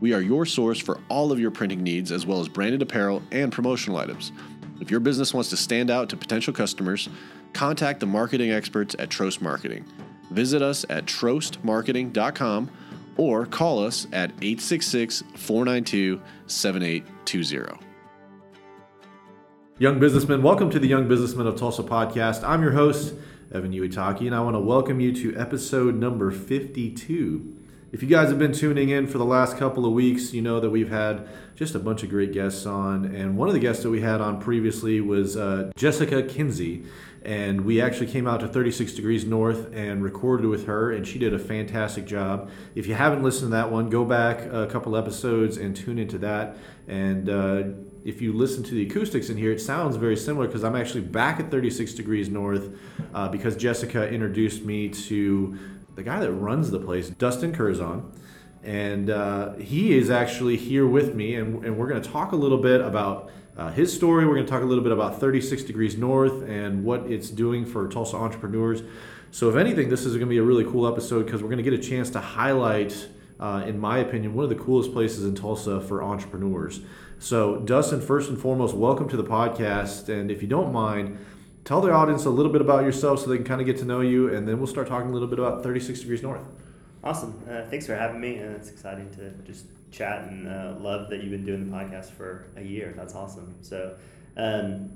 We are your source for all of your printing needs, as well as branded apparel and promotional items. If your business wants to stand out to potential customers, contact the marketing experts at Trost Marketing. Visit us at trostmarketing.com or call us at 866-492-7820. Young businessmen, welcome to the Young Businessmen of Tulsa podcast. I'm your host, Evan Uitaki, and I want to welcome you to episode number 52. If you guys have been tuning in for the last couple of weeks, you know that we've had just a bunch of great guests on. And one of the guests that we had on previously was Jessica Kinsey. And we actually came out to 36 Degrees North and recorded with her, and she did a fantastic job. If you haven't listened to that one, go back a couple episodes and tune into that. And if you listen to the acoustics in here, it sounds very similar because I'm actually back at 36 Degrees North because Jessica introduced me to the guy that runs the place, Dustin Curzon, and he is actually here with me, and we're going to talk a little bit about his story. We're going to talk a little bit about 36 Degrees North and what it's doing for Tulsa entrepreneurs. So if anything, this is going to be a really cool episode because we're going to get a chance to highlight, in my opinion, one of the coolest places in Tulsa for entrepreneurs. So Dustin, first and foremost, welcome to the podcast, and if you don't mind, tell the audience a little bit about yourself so they can kind of get to know you, and then we'll start talking a little bit about 36 Degrees North. Awesome. Thanks for having me. It's exciting to just chat, and love that you've been doing the podcast for a year. That's awesome. So, I'm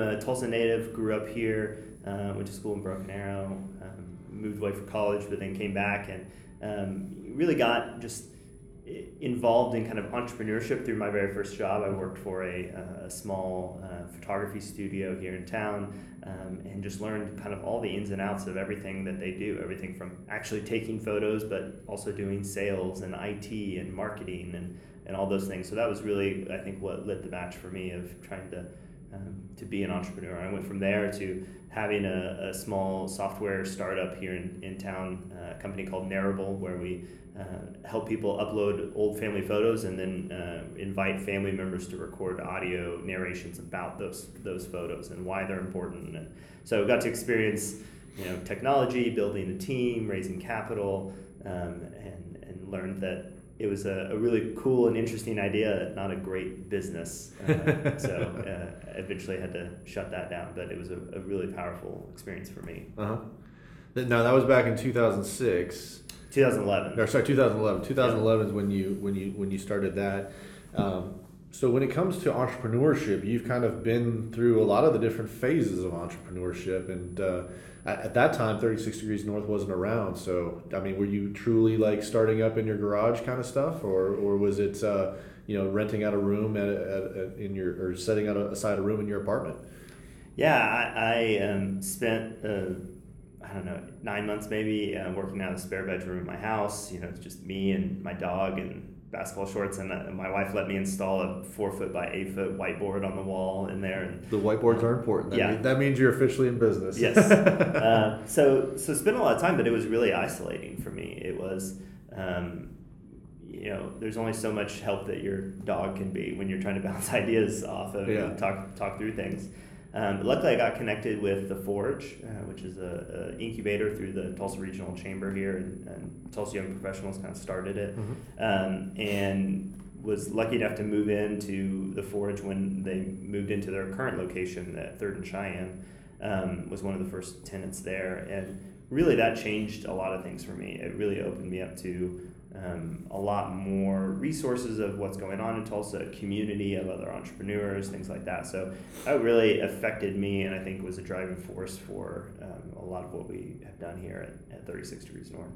a Tulsa native, grew up here, went to school in Broken Arrow, moved away for college, but then came back and really got just involved in kind of entrepreneurship through my very first job. I worked for a small photography studio here in town, and just learned kind of all the ins and outs of everything that they do, everything from actually taking photos, but also doing sales and IT and marketing and all those things. So that was really, I think, what lit the match for me of trying to be an entrepreneur. I went from there to having a small software startup here in town, a company called Narrable, where we help people upload old family photos and then invite family members to record audio narrations about those photos and why they're important. And so I got to experience, technology, building a team, raising capital, and learned that it was a really cool and interesting idea, not a great business. So eventually had to shut that down, but it was a really powerful experience for me. Uh-huh. No, that was back in 2006. 2011. Or sorry, 2011. 2011 is when you started that. So when it comes to entrepreneurship, you've kind of been through a lot of the different phases of entrepreneurship, and at that time, 36 Degrees North wasn't around. So I mean, were you truly like starting up in your garage kind of stuff, or was it renting out a room or setting out aside a room in your apartment? Yeah, I spent 9 months maybe working out of the spare bedroom in my house. It's just me and my dog and basketball shorts, and my wife let me install a 4-foot by 8-foot whiteboard on the wall in there. And the whiteboards are important. That means you're officially in business. Yes. So spent a lot of time, but it was really isolating for me. It was, there's only so much help that your dog can be when you're trying to bounce ideas off of and talk through things. But luckily, I got connected with The Forge, which is an incubator through the Tulsa Regional Chamber here, and Tulsa Young Professionals kind of started it, and was lucky enough to move into The Forge when they moved into their current location at 3rd and Cheyenne. Was one of the first tenants there, and really that changed a lot of things for me. It really opened me up to a lot more resources of what's going on in Tulsa, community of other entrepreneurs, things like that. So that really affected me, and I think was a driving force for a lot of what we have done here at 36 Degrees North.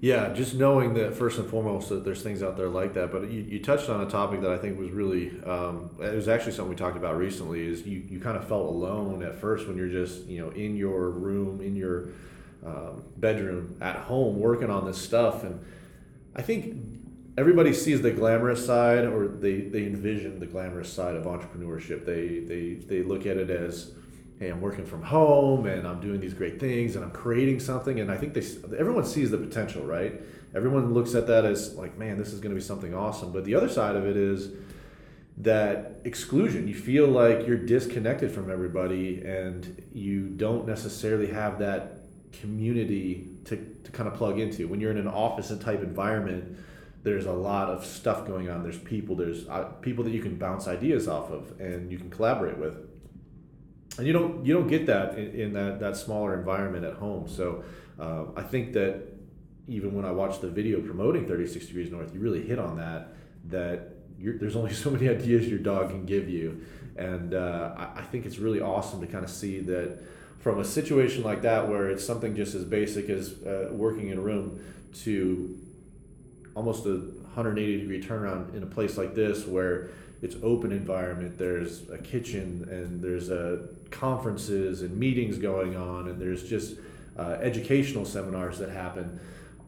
Yeah, just knowing that first and foremost that there's things out there like that, but you touched on a topic that I think was really, it was actually something we talked about recently, is you kind of felt alone at first when you're just, in your room, in your bedroom at home working on this stuff. And I think everybody sees the glamorous side, or they envision the glamorous side of entrepreneurship. They look at it as, hey, I'm working from home and I'm doing these great things and I'm creating something. And I think everyone sees the potential, right? Everyone looks at that as like, man, this is going to be something awesome. But the other side of it is that exclusion. You feel like you're disconnected from everybody and you don't necessarily have that community to kind of plug into. When you're in an office type environment, there's a lot of stuff going on. There's people, there's people that you can bounce ideas off of and you can collaborate with. And you don't get that in that smaller environment at home. So I think that even when I watched the video promoting 36 Degrees North, you really hit on that there's only so many ideas your dog can give you. And I think it's really awesome to kind of see that from a situation like that, where it's something just as basic as working in a room, to almost a 180 degree turnaround in a place like this where it's open environment, there's a kitchen and there's conferences and meetings going on, and there's just educational seminars that happen.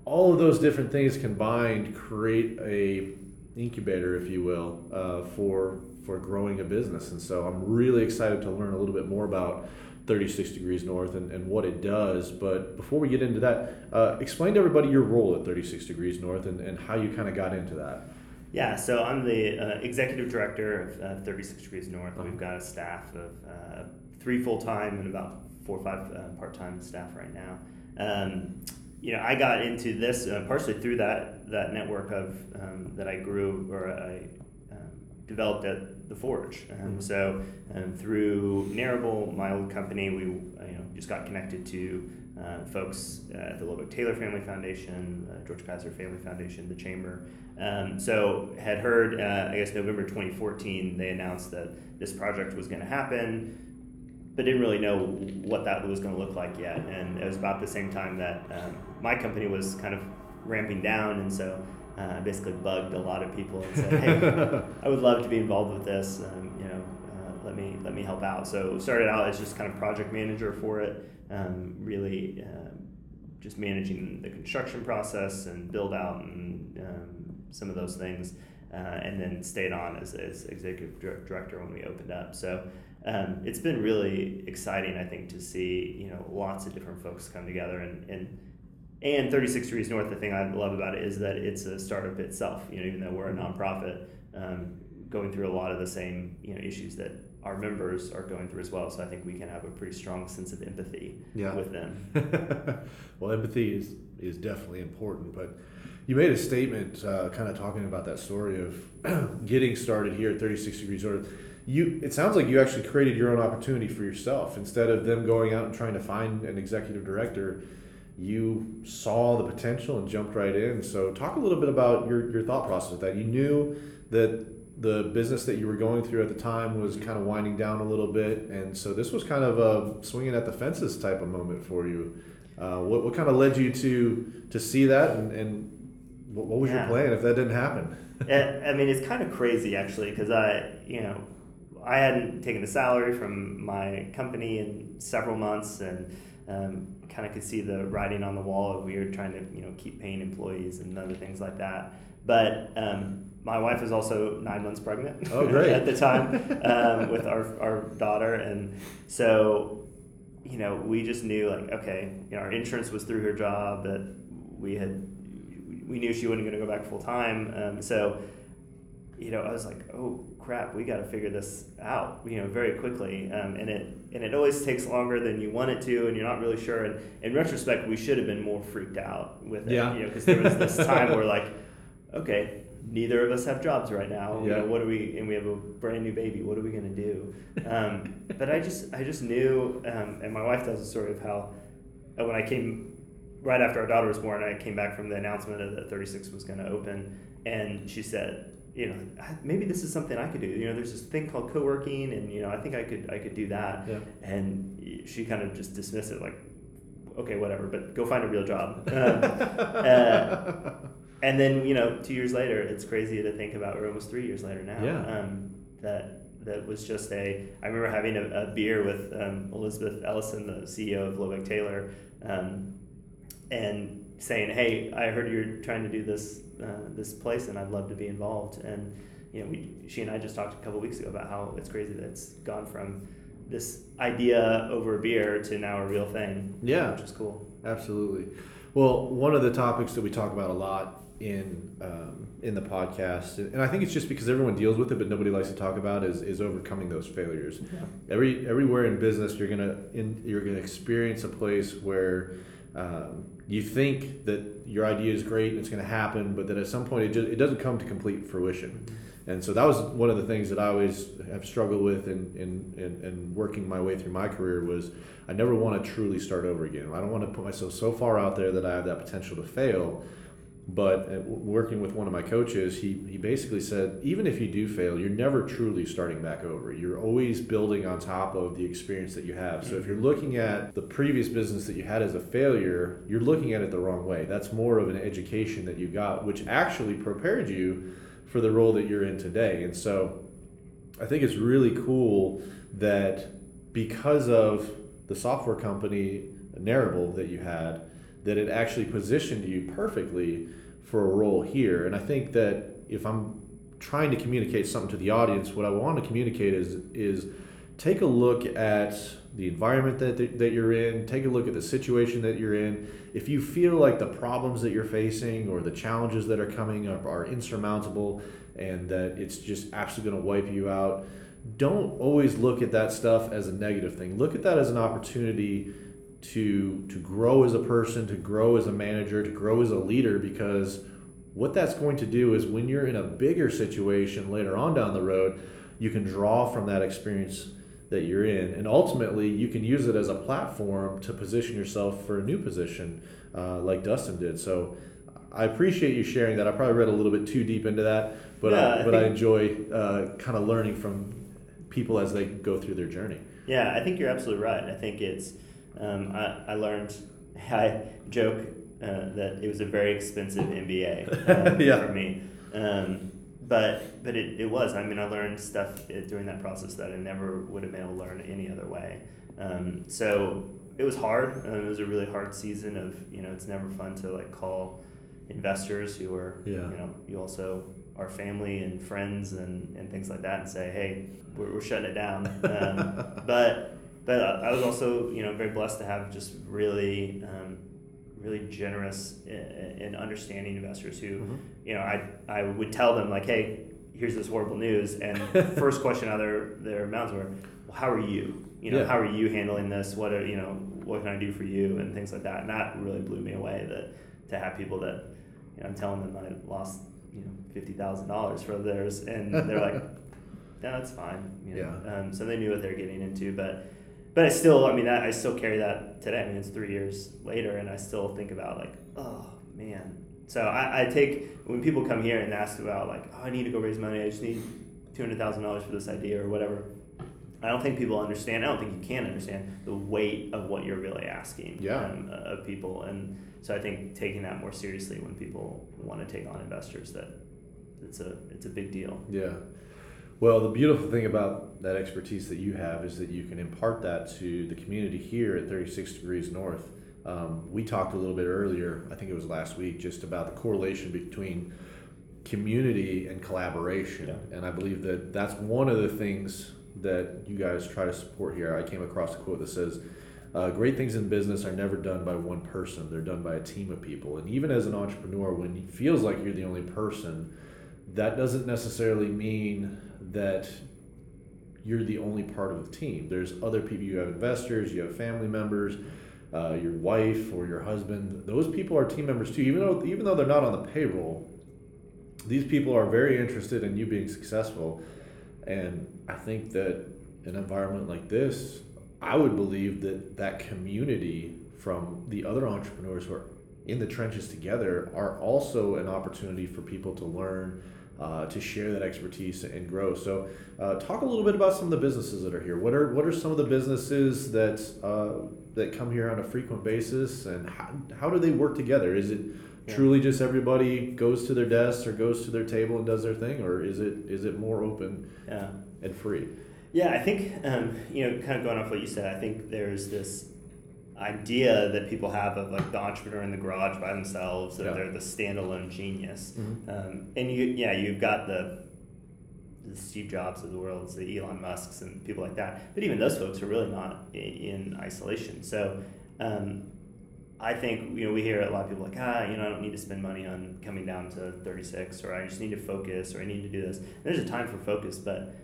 All of those different things combined create a incubator, if you will, for growing a business. And so I'm really excited to learn a little bit more about 36 Degrees North and what it does. But before we get into that, explain to everybody your role at 36 Degrees North and how you kind of got into that. Yeah, so I'm the executive director of 36 Degrees North. We've got a staff of 3 full-time and about 4 or 5 part-time staff right now. I got into this partially through that network of that I grew, or I developed at the Forge. So through Narrable, my old company, we just got connected to folks at the Lubbock Taylor Family Foundation, George Kaiser Family Foundation, the Chamber. So had heard, November 2014, they announced that this project was going to happen, but didn't really know what that was going to look like yet. And it was about the same time that my company was kind of ramping down, and so I basically bugged a lot of people and said, hey, I would love to be involved with this. Let me help out. So started out as just kind of project manager for it, just managing the construction process and build out and some of those things, and then stayed on as executive director when we opened up. So it's been really exciting, I think, to see lots of different folks come together, and 36 Degrees North. The thing I love about it is that it's a startup itself. Even though we're a nonprofit, going through a lot of the same issues that our members are going through as well, so I think we can have a pretty strong sense of empathy with them. Well, empathy is definitely important, but you made a statement kind of talking about that story of getting started here at 36 Degrees North. It sounds like you actually created your own opportunity for yourself. Instead of them going out and trying to find an executive director, you saw the potential and jumped right in. So talk a little bit about your thought process with that. You knew that the business that you were going through at the time was kind of winding down a little bit, and so this was kind of a swinging at the fences type of moment for you. What kind of led you to see that, and what was your plan if that didn't happen? I mean, it's kind of crazy actually, because I hadn't taken a salary from my company in several months, and kind of could see the writing on the wall of we were trying to keep paying employees and other things like that, but. My wife was also 9 months pregnant at the time with our daughter. And so, we just knew our insurance was through her job, that we knew she wasn't going to go back full time. I was like, oh crap, we got to figure this out, very quickly. And it always takes longer than you want it to, and you're not really sure. And in retrospect, we should have been more freaked out with it, because there was this time where okay, neither of us have jobs right now. What are we? And we have a brand new baby. What are we going to do? But I just knew. And my wife tells the story of how when I came right after our daughter was born, I came back from the announcement of that 36 was going to open, and she said, maybe this is something I could do. There's this thing called co-working, and I think I could do that. Yeah. And she kind of just dismissed it, like, okay, whatever, but go find a real job. And then 2 years later, it's crazy to think about. Or almost 3 years later now. Yeah. That was just I remember having a beer with Elizabeth Ellison, the CEO of Lubbock Taylor, and saying, hey, I heard you're trying to do this place and I'd love to be involved. And you know, she and I just talked a couple of weeks ago about how it's crazy that it's gone from this idea over beer to now a real thing. Yeah. Which is cool. Absolutely. Well, one of the topics that we talk about a lot in the podcast, and I think it's just because everyone deals with it but nobody likes to talk about, is overcoming those failures. Yeah. Everywhere in business you're gonna experience a place where you think that your idea is great and it's going to happen, but then at some point it doesn't come to complete fruition. And so that was one of the things that I always have struggled with in working my way through my career, was I never want to truly start over again. I don't want to put myself so far out there that I have that potential to fail. But working with one of my coaches, he basically said, even if you do fail, you're never truly starting back over. You're always building on top of the experience that you have. So if you're looking at the previous business that you had as a failure, you're looking at it the wrong way. That's more of an education that you got, which actually prepared you for the role that you're in today. And so I think it's really cool that because of the software company Narrable that you had, that it actually positioned you perfectly for a role here. And I think that if I'm trying to communicate something to the audience, what I want to communicate is take a look at the environment that you're in, take a look at the situation that you're in. If you feel like the problems that you're facing or the challenges that are coming up are insurmountable and that it's just absolutely gonna wipe you out, don't always look at that stuff as a negative thing. Look at that as an opportunity to grow as a person, to grow as a manager, to grow as a leader, because what that's going to do is when you're in a bigger situation later on down the road, you can draw from that experience that you're in. And ultimately, you can use it as a platform to position yourself for a new position like Dustin did. So I appreciate you sharing that. I probably read a little bit too deep into that, but I enjoy kind of learning from people as they go through their journey. Yeah, I think you're absolutely right. I think it's I learned, I joke that it was a very expensive MBA yeah. for me, but it was. I mean, I learned stuff during that process that I never would have been able to learn any other way. So it was hard. It was a really hard season of, you know, it's never fun to like call investors who are, yeah. you know, you also are family and friends and things like that and say, hey, we're shutting it down. But I was also, you know, very blessed to have just really, really generous and understanding investors who, mm-hmm. you know, I would tell them like, hey, here's this horrible news, and the first question out of their mouths were, well, how are you? You know, yeah. how are you handling this? What can I do for you? And things like that. And that really blew me away, that to have people that, you know, I'm telling them I lost, you know, $50,000 for theirs, and they're like, no, it's fine. You know? Yeah. So they knew what they're getting into, But I still carry that today. I mean, it's 3 years later, and I still think about, like, oh, man. So I take, when people come here and ask about, like, oh, I need to go raise money, I just need $200,000 for this idea or whatever, I don't think people understand. I don't think you can understand the weight of what you're really asking yeah. Of people. And so I think taking that more seriously when people want to take on investors, that it's a big deal. Yeah. Well, the beautiful thing about that expertise that you have is that you can impart that to the community here at 36 Degrees North. We talked a little bit earlier, I think it was last week, just about the correlation between community and collaboration. Yeah. And I believe that that's one of the things that you guys try to support here. I came across a quote that says, great things in business are never done by one person. They're done by a team of people. And even as an entrepreneur, when it feels like you're the only person, that doesn't necessarily mean that you're the only part of the team. There's other people. You have investors, you have family members, your wife or your husband. Those people are team members too. Even though they're not on the payroll, these people are very interested in you being successful. And I think that an environment like this, I would believe that community from the other entrepreneurs who are in the trenches together are also an opportunity for people to learn, to share that expertise and grow. So talk a little bit about some of the businesses that are here. What are some of the businesses that come here on a frequent basis, and how do they work together? Is it yeah. truly just everybody goes to their desk or goes to their table and does their thing, or is it more open yeah. and free? Yeah, I think, you know, kind of going off what you said, I think there's this idea that people have of like the entrepreneur in the garage by themselves, that they're the standalone genius. Mm-hmm. You've got the Steve Jobs of the world, the Elon Musks and people like that. But even those folks are really not in isolation. So I think, we hear a lot of people like, I don't need to spend money on coming down to 36, or I just need to focus, or I need to do this. And there's a time for focus, but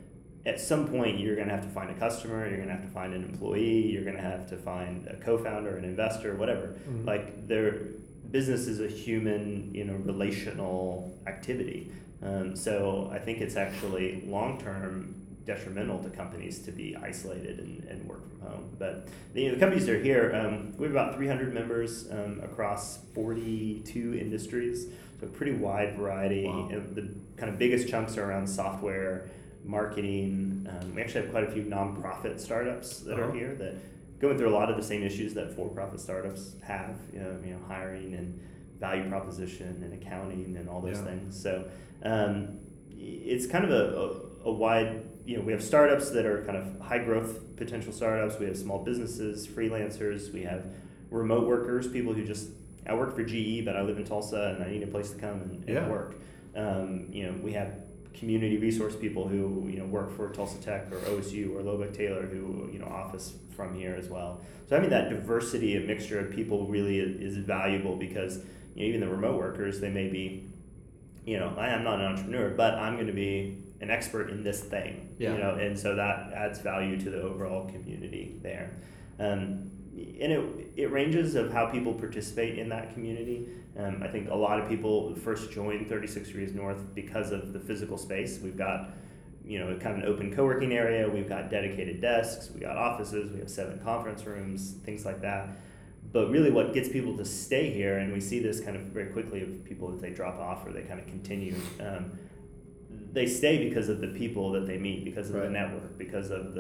at some point you're going to have to find a customer, you're going to have to find an employee, you're going to have to find a co-founder, an investor, whatever. Mm-hmm. Like business is a human, relational activity. So I think it's actually long-term detrimental to companies to be isolated and work from home. But the companies that are here, we have about 300 members across 42 industries, so a pretty wide variety. Wow. The kind of biggest chunks are around software, marketing. We actually have quite a few nonprofit startups that are here that going through a lot of the same issues that for-profit startups have, hiring and value proposition and accounting and all those things. So it's kind of a wide, we have startups that are kind of high growth potential startups. We have small businesses, freelancers. We have remote workers, people who I work for GE, but I live in Tulsa and I need a place to come and work. We have community resource people who work for Tulsa Tech or OSU or Lubbock Taylor who office from here as well. So having that diversity, a mixture of people really is valuable because even the remote workers, they may be, I am not an entrepreneur, but I'm going to be an expert in this thing, and so that adds value to the overall community there. And it ranges of how people participate in that community. I think a lot of people first join 36 Degrees North because of the physical space. We've got, kind of an open co-working area. We've got dedicated desks. We got offices. We have 7 conference rooms, things like that. But really what gets people to stay here, and we see this kind of very quickly of people that they drop off or they kind of continue, they stay because of the people that they meet, because of the network, because of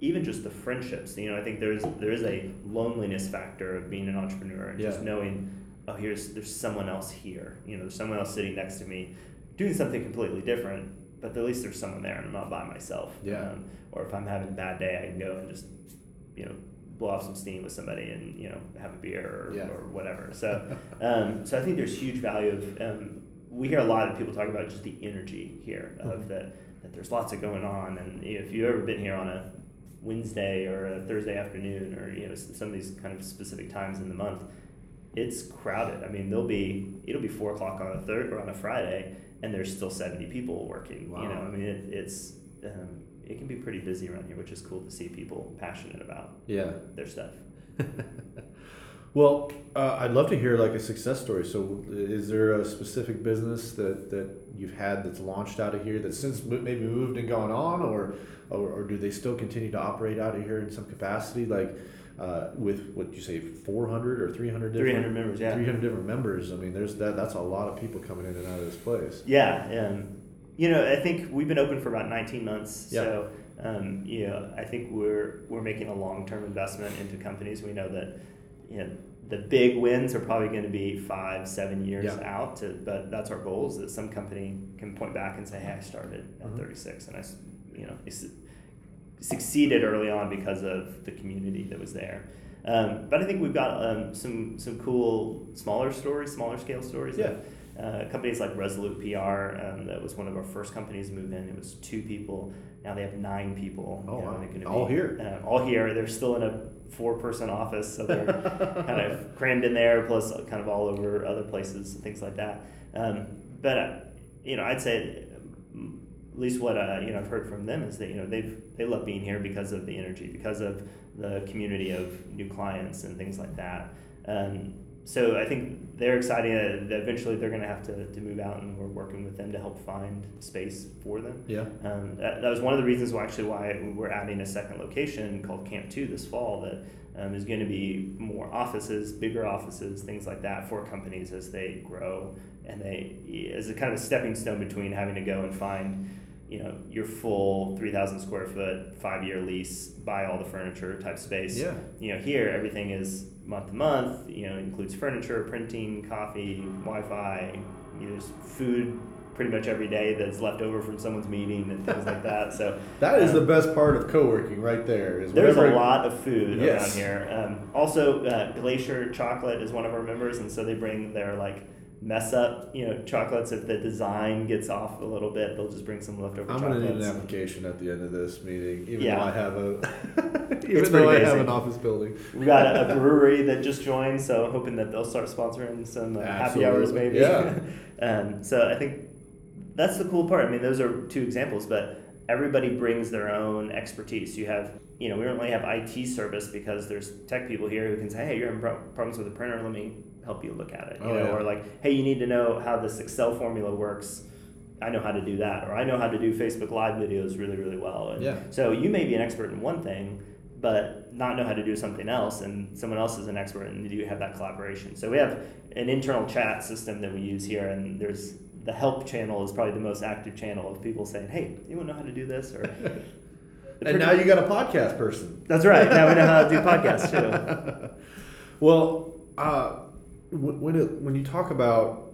even just the friendships. I think there is a loneliness factor of being an entrepreneur and just knowing, there's someone else here. There's someone else sitting next to me doing something completely different, but at least there's someone there and I'm not by myself. Yeah. Or if I'm having a bad day, I can go and just, blow off some steam with somebody and, have a beer or whatever. So, so I think there's huge value of, we hear a lot of people talk about just the energy here of that there's lots of going on. And if you've ever been here on a Wednesday or a Thursday afternoon or some of these kind of specific times in the month, it's crowded. I mean, it'll be 4:00 on a Friday, and there's still 70 people working. Wow. It's it can be pretty busy around here, which is cool to see people passionate about their stuff. Well, I'd love to hear like a success story. So is there a specific business that you've had that's launched out of here that's since maybe moved and gone on, or do they still continue to operate out of here in some capacity? Like with what you say, 400 or 300 members, 300 different members. I mean, there's that's a lot of people coming in and out of this place. Yeah. I think we've been open for about 19 months. Yeah. So, I think we're making a long-term investment into companies. We know that, the big wins are probably going to be 5-7 years out, but that's our goal, is that some company can point back and say, hey, I started at 36 and I succeeded early on because of the community that was there. But I think we've got some cool smaller scale stories. Yeah. Companies like Resolute PR, that was one of our first companies move in. It was 2 people. Now they have 9 people. Oh, wow. All here. All here. They're still in a 4-person office, so they're kind of crammed in there, plus kind of all over other places and things like that. But I'd say at least what I've heard from them is that they love being here because of the energy, because of the community of new clients and things like that. So I think they're excited that eventually they're going to have to move out, and we're working with them to help find space for them. Yeah. That was one of the reasons why we're adding a second location called Camp 2 this fall that is going to be more offices, bigger offices, things like that for companies as they grow, and they as a kind of a stepping stone between having to go and find your full 3,000 square foot 5-year lease, buy all the furniture type space. Yeah. Here everything is month to month. Includes furniture, printing, coffee, Wi-Fi. There's food pretty much every day that's left over from someone's meeting and things like that. So that is the best part of co-working right there. There's a lot of food around here. Also, Glacier Chocolate is one of our members, and so they bring their mess up, chocolates. If the design gets off a little bit, they'll just bring some leftover chocolates. I'm going to need an application at the end of this meeting, though I have an office building. We've got a brewery that just joined, so hoping that they'll start sponsoring some happy hours maybe. Yeah. So I think that's the cool part. I mean, those are two examples, but everybody brings their own expertise. You have, we don't really have IT service because there's tech people here who can say, hey, you're having problems with the printer, let me help you look at it, or hey, you need to know how this Excel formula works. I know how to do that, or I know how to do Facebook Live videos really, really well. And so you may be an expert in one thing, but not know how to do something else, and someone else is an expert, and you have that collaboration. So we have an internal chat system that we use here, and there's the help channel is probably the most active channel of people saying, hey, anyone know how to do this? Or and now you got a podcast person. That's right. Now we know how to do podcasts too. Well, when you talk about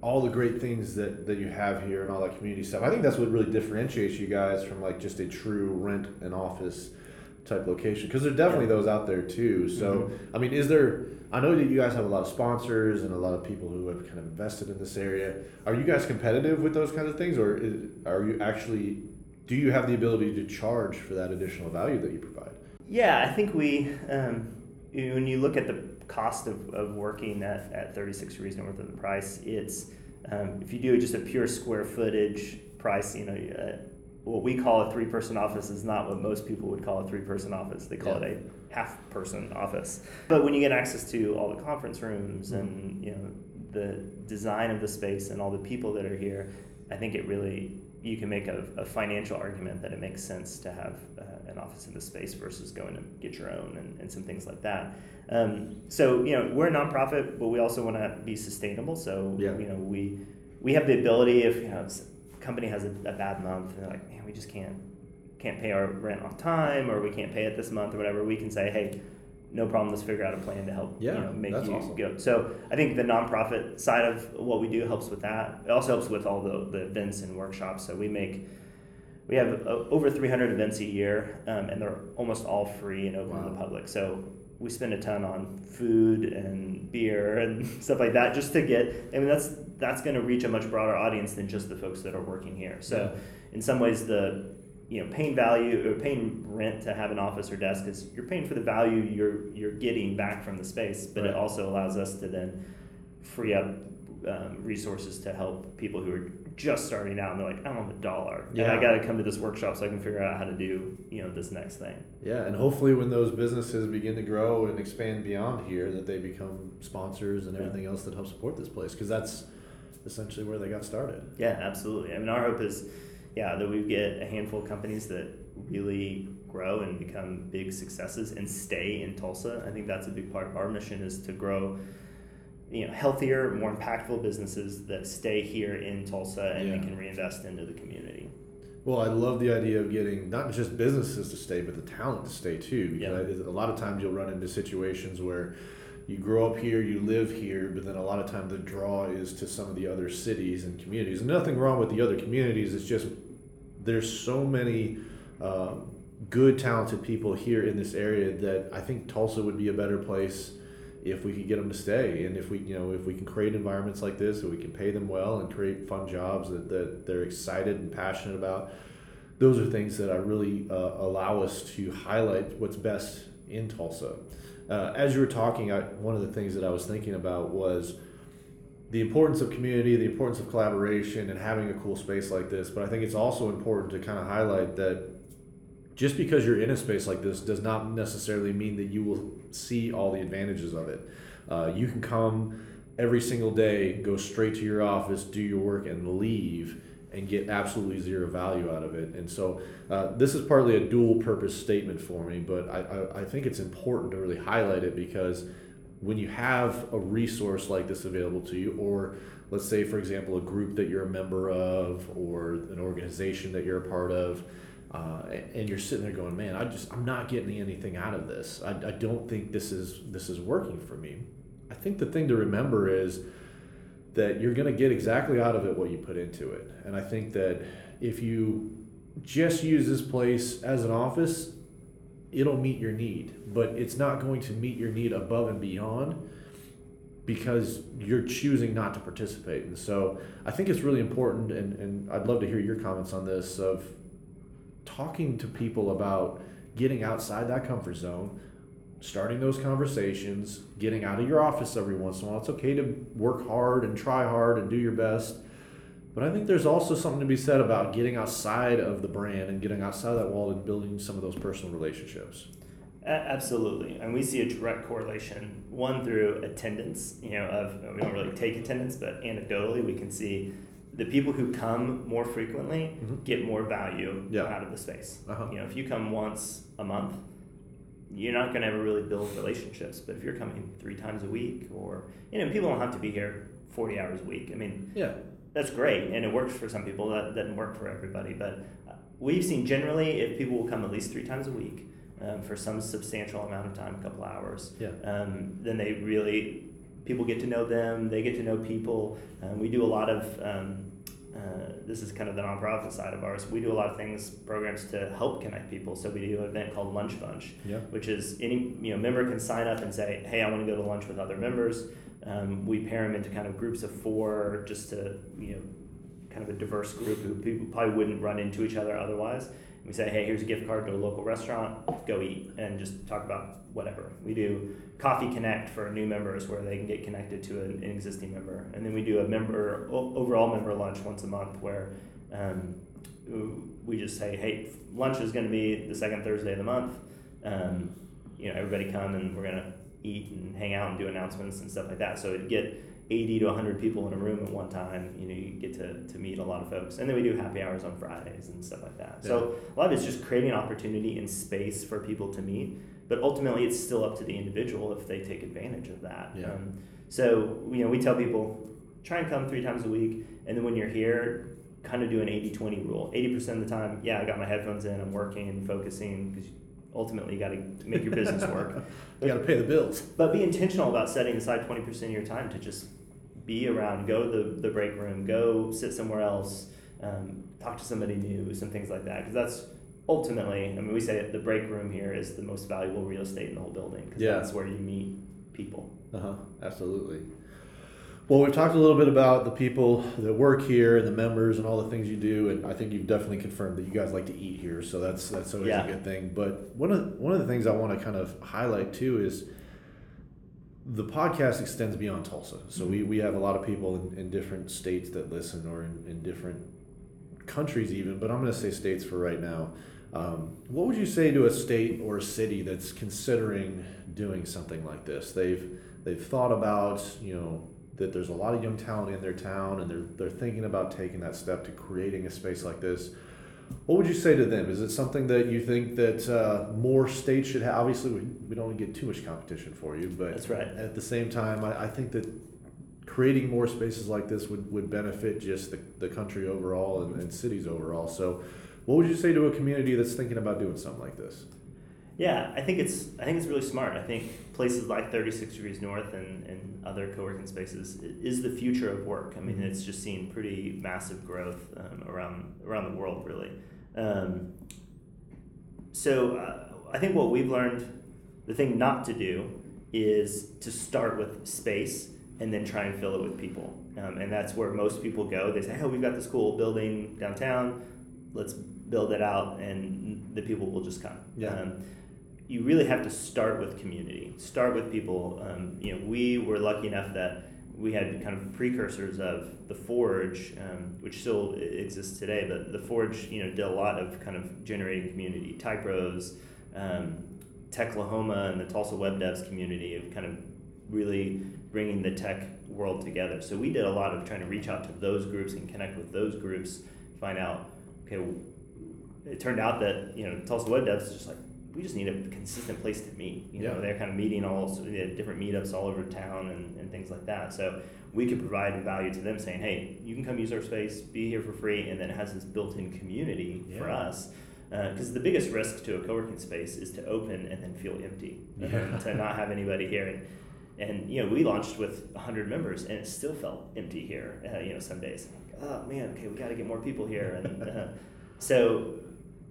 all the great things that you have here and all that community stuff, I think that's what really differentiates you guys from just a true rent and office type location, because there are definitely those out there too. So, I mean, I know that you guys have a lot of sponsors and a lot of people who have kind of invested in this area. Are you guys competitive with those kinds of things, or do you have the ability to charge for that additional value that you provide? Yeah, I think we, when you look at the cost of working at 36 degrees north of the price, it's if you do just a pure square footage price, what we call a three-person office is not what most people would call a three-person office. They call it a half-person office. But when you get access to all the conference rooms and the design of the space and all the people that are here, I think you can make a financial argument that it makes sense to have an office in the space versus going to get your own and some things like that. So we're a nonprofit, but we also want to be sustainable. So we have the ability if a company has a bad month and they're like, man, we just can't pay our rent on time, or we can't pay it this month or whatever, we can say, hey, no problem, let's figure out a plan to help make you awesome. Go. So I think the nonprofit side of what we do helps with that. It also helps with all the events and workshops. So we have over 300 events a year, and they're almost all free and open to the public. So we spend a ton on food and beer and stuff like that just to get, that's going to reach a much broader audience than just the folks that are working here. So in some ways paying value or paying rent to have an office or desk is you're paying for the value you're getting back from the space, but it also allows us to then free up resources to help people who are just starting out and they're like, I don't have $1, and I got to come to this workshop so I can figure out how to do this next thing. Yeah, and hopefully when those businesses begin to grow and expand beyond here, that they become sponsors and everything else that helps support this place, because that's essentially where they got started. Yeah, absolutely. I mean, our hope is that we get a handful of companies that really grow and become big successes and stay in Tulsa. I think that's a big part of our mission is to grow, healthier, more impactful businesses that stay here in Tulsa and they can reinvest into the community. Well, I love the idea of getting not just businesses to stay, but the talent to stay too. Because a lot of times you'll run into situations where you grow up here, you live here, but then a lot of time the draw is to some of the other cities and communities. Nothing wrong with the other communities, it's just there's so many good, talented people here in this area that I think Tulsa would be a better place if we could get them to stay. And if we, if we can create environments like this, so we can pay them well and create fun jobs that they're excited and passionate about, those are things that I really allow us to highlight what's best in Tulsa. As you were talking, one of the things that I was thinking about was the importance of community, the importance of collaboration, and having a cool space like this. But I think it's also important to kind of highlight that just because you're in a space like this does not necessarily mean that you will see all the advantages of it. You can come every single day, go straight to your office, do your work, and leave, and get absolutely zero value out of it. And so this is partly a dual purpose statement for me, but I think it's important to really highlight it, because when you have a resource like this available to you, or let's say, for example, a group that you're a member of or an organization that you're a part of, and you're sitting there going, man, I'm not getting anything out of this. I don't think this is working for me. I think the thing to remember is that you're going to get exactly out of it what you put into it. And I think that if you just use this place as an office, it'll meet your need, but it's not going to meet your need above and beyond because you're choosing not to participate. And so I think it's really important, and I'd love to hear your comments on this, of talking to people about getting outside that comfort zone, starting those conversations, getting out of your office every once in a while. It's okay to work hard and try hard and do your best, but I think there's also something to be said about getting outside of the brand and getting outside that wall and building some of those personal relationships. Absolutely, and we see a direct correlation, one through attendance, we don't really take attendance, but anecdotally we can see the people who come more frequently mm-hmm. get more value out of the space. Uh-huh. If you come once a month, you're not going to ever really build relationships, but if you're coming 3 times a week or, people don't have to be here 40 hours a week. That's great, and it works for some people. That doesn't work for everybody, but we've seen generally if people will come at least 3 times a week for some substantial amount of time, a couple hours, then they really, people get to know them, they get to know people. We do a lot of, this is kind of the nonprofit side of ours, we do a lot of things, programs to help connect people. So we do an event called Lunch Bunch, which is any member can sign up and say, hey, I want to go to lunch with other members. We pair them into kind of groups of 4 just to, kind of a diverse group who people probably wouldn't run into each other otherwise. And we say, hey, here's a gift card to a local restaurant, go eat and just talk about whatever. We do Coffee Connect for new members where they can get connected to an existing member. And then we do a overall member lunch once a month where we just say, hey, lunch is going to be the second Thursday of the month. Everybody come and we're going to eat and hang out and do announcements and stuff like that. So it'd get 80 to 100 people in a room at one time. You get to meet a lot of folks. And then we do happy hours on Fridays and stuff like that. Yeah. So a lot of it's just creating an opportunity and space for people to meet. But ultimately, it's still up to the individual if they take advantage of that. Yeah. So we tell people, try and come 3 times a week. And then when you're here, kind of do an 80-20 rule. 80% of the time, I got my headphones in, I'm working and focusing, because ultimately you got to make your business work. You got to pay the bills. But be intentional about setting aside 20% of your time to just be around, go to the break room, go sit somewhere else, talk to somebody new, some things like that. Because that's ultimately, we say that the break room here is the most valuable real estate in the whole building. Because that's where you meet people. Uh-huh. Absolutely. Well, we've talked a little bit about the people that work here and the members and all the things you do, and I think you've definitely confirmed that you guys like to eat here, so that's always a good thing. But one of the things I want to kind of highlight too is the podcast extends beyond Tulsa. So we have a lot of people in different states that listen, or in different countries even, but I'm going to say states for right now. What would you say to a state or a city that's considering doing something like this? They've thought about, that there's a lot of young talent in their town, and they're thinking about taking that step to creating a space like this. What would you say to them? Is it something that you think that more states should have? Obviously, we don't want to get too much competition for you, but that's right. At the same time, I think that creating more spaces like this would benefit just the country overall and cities overall. So what would you say to a community that's thinking about doing something like this? Yeah, I think it's really smart. I think places like 36 Degrees North and other co-working spaces is the future of work. It's just seen pretty massive growth around the world, really. I think what we've learned, the thing not to do is to start with space and then try and fill it with people. And that's where most people go. They say, oh, we've got this cool building downtown. Let's build it out, and the people will just come. Yeah. You really have to start with community, start with people. We were lucky enough that we had kind of precursors of the Forge, which still exists today, but the Forge, did a lot of kind of generating community. Typros, Techlahoma, and the Tulsa Web Devs community of kind of really bringing the tech world together. So we did a lot of trying to reach out to those groups and connect with those groups, find out, okay, it turned out that, Tulsa Web Devs is just like, we just need a consistent place to meet. They're kind of meeting they had different meetups all over town and things like that. So we could provide value to them saying, hey, you can come use our space, be here for free, and then it has this built-in community for us. Because the biggest risk to a co-working space is to open and then feel empty, to not have anybody here. And And we launched with 100 members, and it still felt empty here. Some days, oh man, okay, we got to get more people here, and so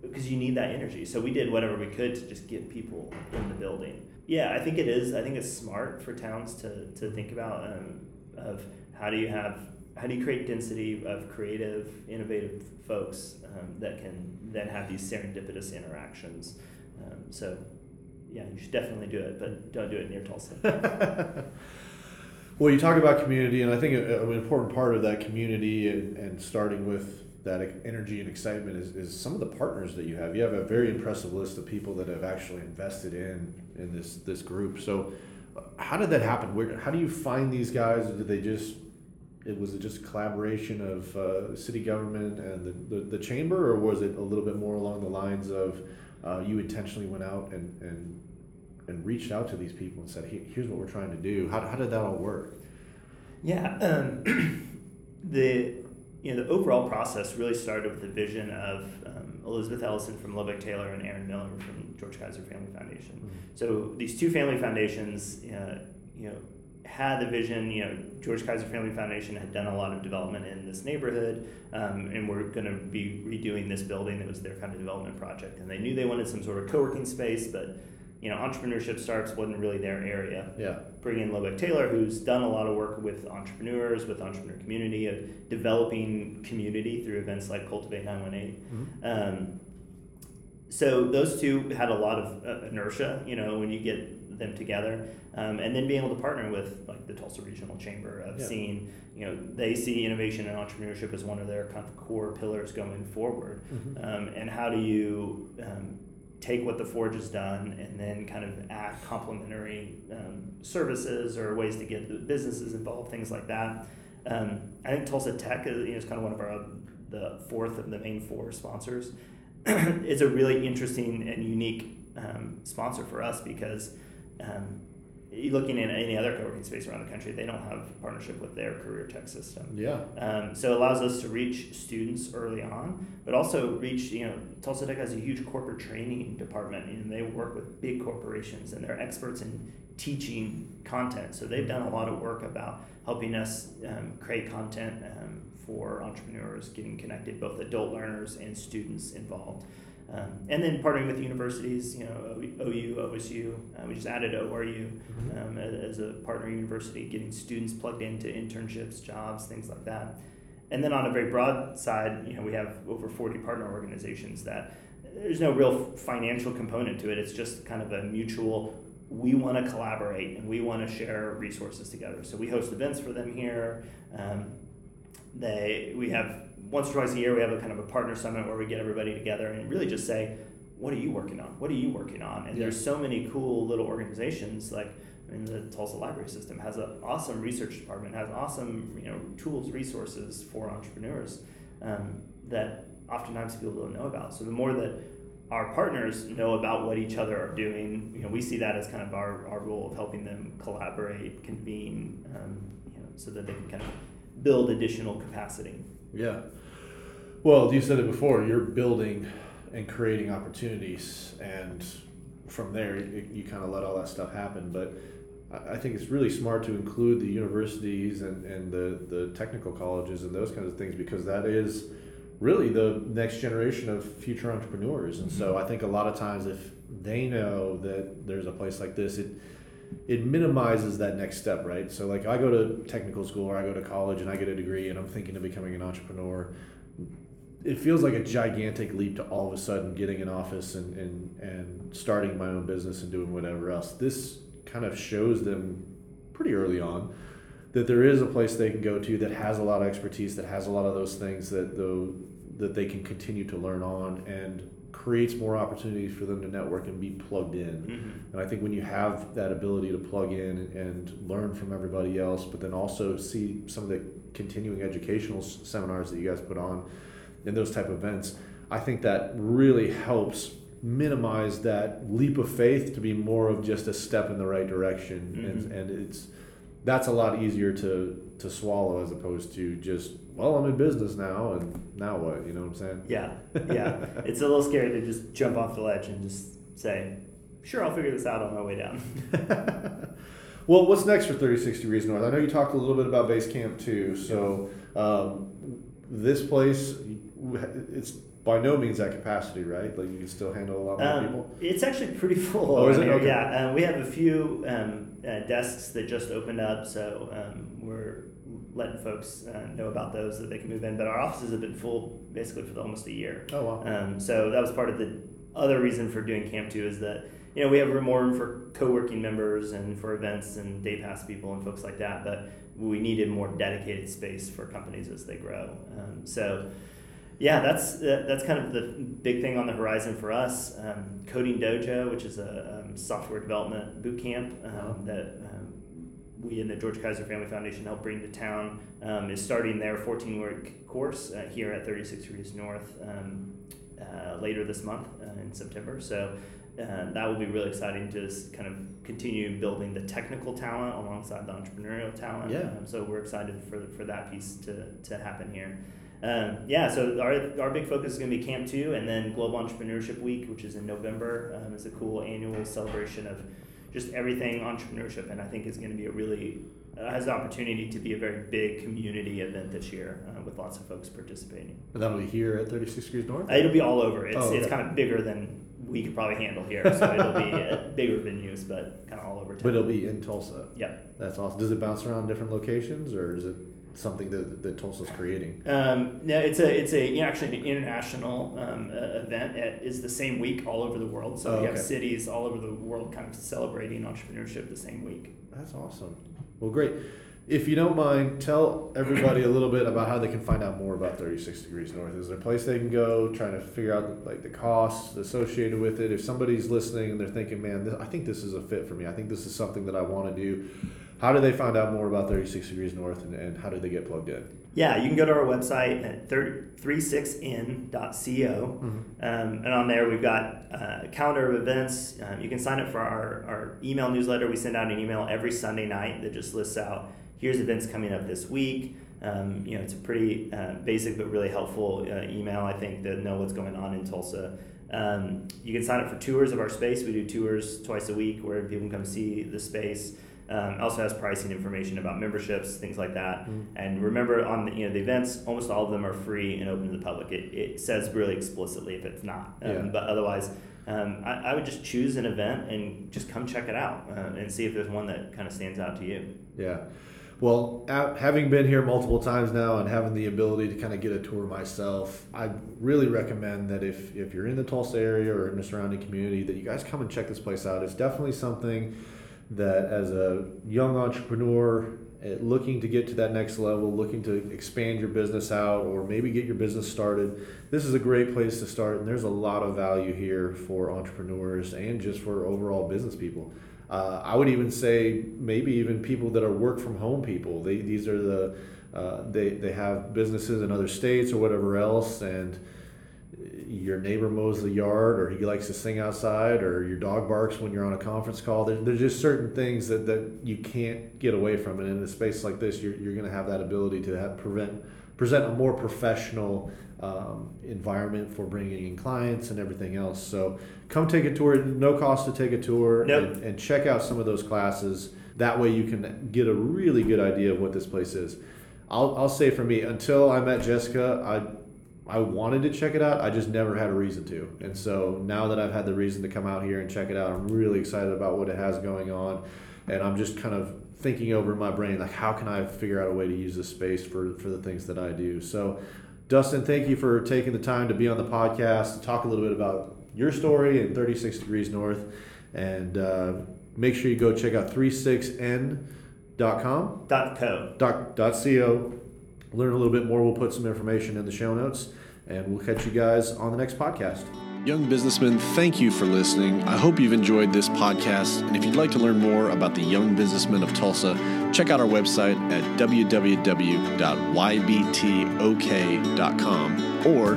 because you need that energy. So we did whatever we could to just get people in the building. Yeah, I think it is. I think it's smart for towns to think about of how do you create density of creative, innovative folks that can then have these serendipitous interactions. So. Yeah, you should definitely do it, but don't do it near Tulsa. Well, you talk about community, and I think an important part of that community and starting with that energy and excitement is some of the partners that you have. You have a very impressive list of people that have actually invested in this group. So how did that happen? How do you find these guys? Did they just... Was it just a collaboration of city government and the chamber, or was it a little bit more along the lines of you intentionally went out and reached out to these people and said, here's what we're trying to do? How did that all work? Yeah, the overall process really started with the vision of Elizabeth Ellison from Lubbock Taylor and Aaron Miller from George Kaiser Family Foundation. Mm-hmm. So these two family foundations, had the vision. George Kaiser Family Foundation had done a lot of development in this neighborhood, and we're going to be redoing this building. That was their kind of development project, and they knew they wanted some sort of co-working space, but entrepreneurship starts wasn't really their area. Yeah, bring in Lubbock Taylor, who's done a lot of work with entrepreneurs, with entrepreneur community, of developing community through events like Cultivate 918. Mm-hmm. So those two had a lot of inertia. When you get them together, and then being able to partner with like the Tulsa Regional Chamber of seeing, they see innovation and entrepreneurship as one of their kind of core pillars going forward. Mm-hmm. And how do you take what the Forge has done and then kind of add complementary services or ways to get the businesses involved, things like that. I think Tulsa Tech is kind of one of the fourth of the main four sponsors. It's a really interesting and unique sponsor for us because looking at any other co-working space around the country, they don't have a partnership with their career tech system. Yeah. So it allows us to reach students early on, but also reach, Tulsa Tech has a huge corporate training department, and they work with big corporations, and they're experts in teaching content. So they've done a lot of work about helping us create content for entrepreneurs, getting connected, both adult learners and students involved. And then partnering with universities, OU, OSU, we just added ORU as a partner university, getting students plugged into internships, jobs, things like that. And then on a very broad side, we have over 40 partner organizations that there's no real financial component to it. It's just kind of a mutual, we want to collaborate and we want to share resources together. So we host events for them here. We have once or twice a year, we have a kind of a partner summit where we get everybody together and really just say, what are you working on? What are you working on? And there's so many cool little organizations, like the Tulsa Library System has an awesome research department, has awesome tools, resources for entrepreneurs that oftentimes people don't know about. So the more that our partners know about what each other are doing, we see that as kind of our role of helping them collaborate, convene, so that they can kind of build additional capacity. Yeah. Well, you said it before, you're building and creating opportunities, and from there you kind of let all that stuff happen. But I think it's really smart to include the universities and the technical colleges and those kinds of things, because that is really the next generation of future entrepreneurs. And so I think a lot of times if they know that there's a place like this, it minimizes that next step, right? So like I go to technical school or I go to college and I get a degree and I'm thinking of becoming an entrepreneur. It feels like a gigantic leap to all of a sudden getting an office and starting my own business and doing whatever else. This kind of shows them pretty early on that there is a place they can go to that has a lot of expertise, that has a lot of those things that they can continue to learn on, and creates more opportunities for them to network and be plugged in. Mm-hmm. And I think when you have that ability to plug in and learn from everybody else, but then also see some of the continuing educational seminars that you guys put on and those type of events, I think that really helps minimize that leap of faith to be more of just a step in the right direction. Mm-hmm. And that's a lot easier to swallow as opposed to just, well, I'm in business now, and now what? You know what I'm saying? Yeah. It's a little scary to just jump off the ledge and just say, sure, I'll figure this out on my way down. Well, what's next for 36 Degrees North? I know you talked a little bit about Base Camp too. So this place, it's by no means at capacity, right? Like you can still handle a lot more people. It's actually pretty full. Oh, is it? Okay. Yeah, we have a few desks that just opened up, so we're letting folks know about those so that they can move in. But our offices have been full basically for almost a year. Oh wow! So that was part of the other reason for doing Camp 2 is that, you know, we have more room for co-working members and for events and day pass people and folks like that, but we needed more dedicated space for companies as they grow. So yeah, that's kind of the big thing on the horizon for us. Coding Dojo, which is a software development boot camp that we and the George Kaiser Family Foundation helped bring to town, is starting their 14-week course here at 36 Degrees North later this month in September. So that will be really exciting to just kind of continue building the technical talent alongside the entrepreneurial talent. Yeah. So we're excited for that piece to happen here. So our big focus is going to be Camp 2, and then Global Entrepreneurship Week, which is in November. It's a cool annual celebration of just everything entrepreneurship, and I think is going to be a really has the opportunity to be a very big community event this year with lots of folks participating. And that'll be here at 36 Degrees North? It'll be all over. It's kind of bigger than we could probably handle here, so it'll be at bigger venues, but kind of all over town. But it'll be in Tulsa. Yeah, that's awesome. Does it bounce around different locations, or is it something that Tulsa's creating? No, it's actually an international event. It is the same week all over the world. So we have cities all over the world kind of celebrating entrepreneurship the same week. That's awesome. Well, great. If you don't mind, tell everybody a little bit about how they can find out more about 36 Degrees North. Is there a place they can go trying to figure out like the costs associated with it? If somebody's listening and they're thinking, man, I think this is a fit for me. I think this is something that I want to do. How do they find out more about 36 Degrees North and how do they get plugged in? Yeah, you can go to our website at 36n.co. And on there we've got a calendar of events. You can sign up for our email newsletter. We send out an email every Sunday night that just lists out, here's events coming up this week. It's a pretty basic but really helpful email, I think, to know what's going on in Tulsa. You can sign up for tours of our space. We do tours twice a week where people can come see the space. Also has pricing information about memberships, things like that. And remember, on the events, almost all of them are free and open to the public. It says really explicitly if it's not, but otherwise, I would just choose an event and just come check it out and see if there's one that kind of stands out to you. Yeah. Well, having been here multiple times now and having the ability to kind of get a tour myself, I really recommend that if you're in the Tulsa area or in the surrounding community, that you guys come and check this place out. It's definitely something that as a young entrepreneur looking to get to that next level, looking to expand your business out or maybe get your business started, this is a great place to start. And there's a lot of value here for entrepreneurs and just for overall business people. I would even say maybe even people that are work from home people. They have businesses in other states or whatever else, and your neighbor mows the yard, or he likes to sing outside, or your dog barks when you're on a conference call. There's just certain things that you can't get away from, and in a space like this, you're going to have that ability to present a more professional environment for bringing in clients and everything else. So come take a tour. No cost to take a tour. Nope. And check out some of those classes. That way you can get a really good idea of what this place is. I'll say for me, until I met Jessica, I wanted to check it out. I just never had a reason to. And so now that I've had the reason to come out here and check it out, I'm really excited about what it has going on. And I'm just kind of thinking over in my brain, like, how can I figure out a way to use this space for the things that I do? So Dustin, thank you for taking the time to be on the podcast, talk a little bit about your story and 36 Degrees North. And make sure you go check out 36n.com. .co. Learn a little bit more. We'll put some information in the show notes, and we'll catch you guys on the next podcast. Young businessmen, thank you for listening. I hope you've enjoyed this podcast, and if you'd like to learn more about the young businessmen of Tulsa, check out our website at www.ybtok.com or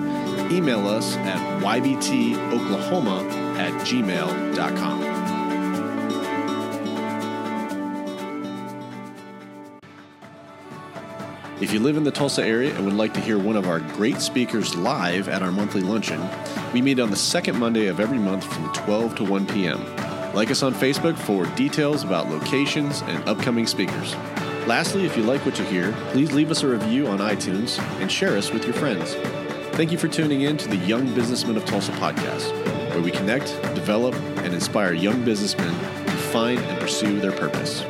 email us at ybtoklahoma@gmail.com. If you live in the Tulsa area and would like to hear one of our great speakers live at our monthly luncheon, we meet on the second Monday of every month from 12 to 1 p.m. Like us on Facebook for details about locations and upcoming speakers. Lastly, if you like what you hear, please leave us a review on iTunes and share us with your friends. Thank you for tuning in to the Young Businessmen of Tulsa podcast, where we connect, develop, and inspire young businessmen to find and pursue their purpose.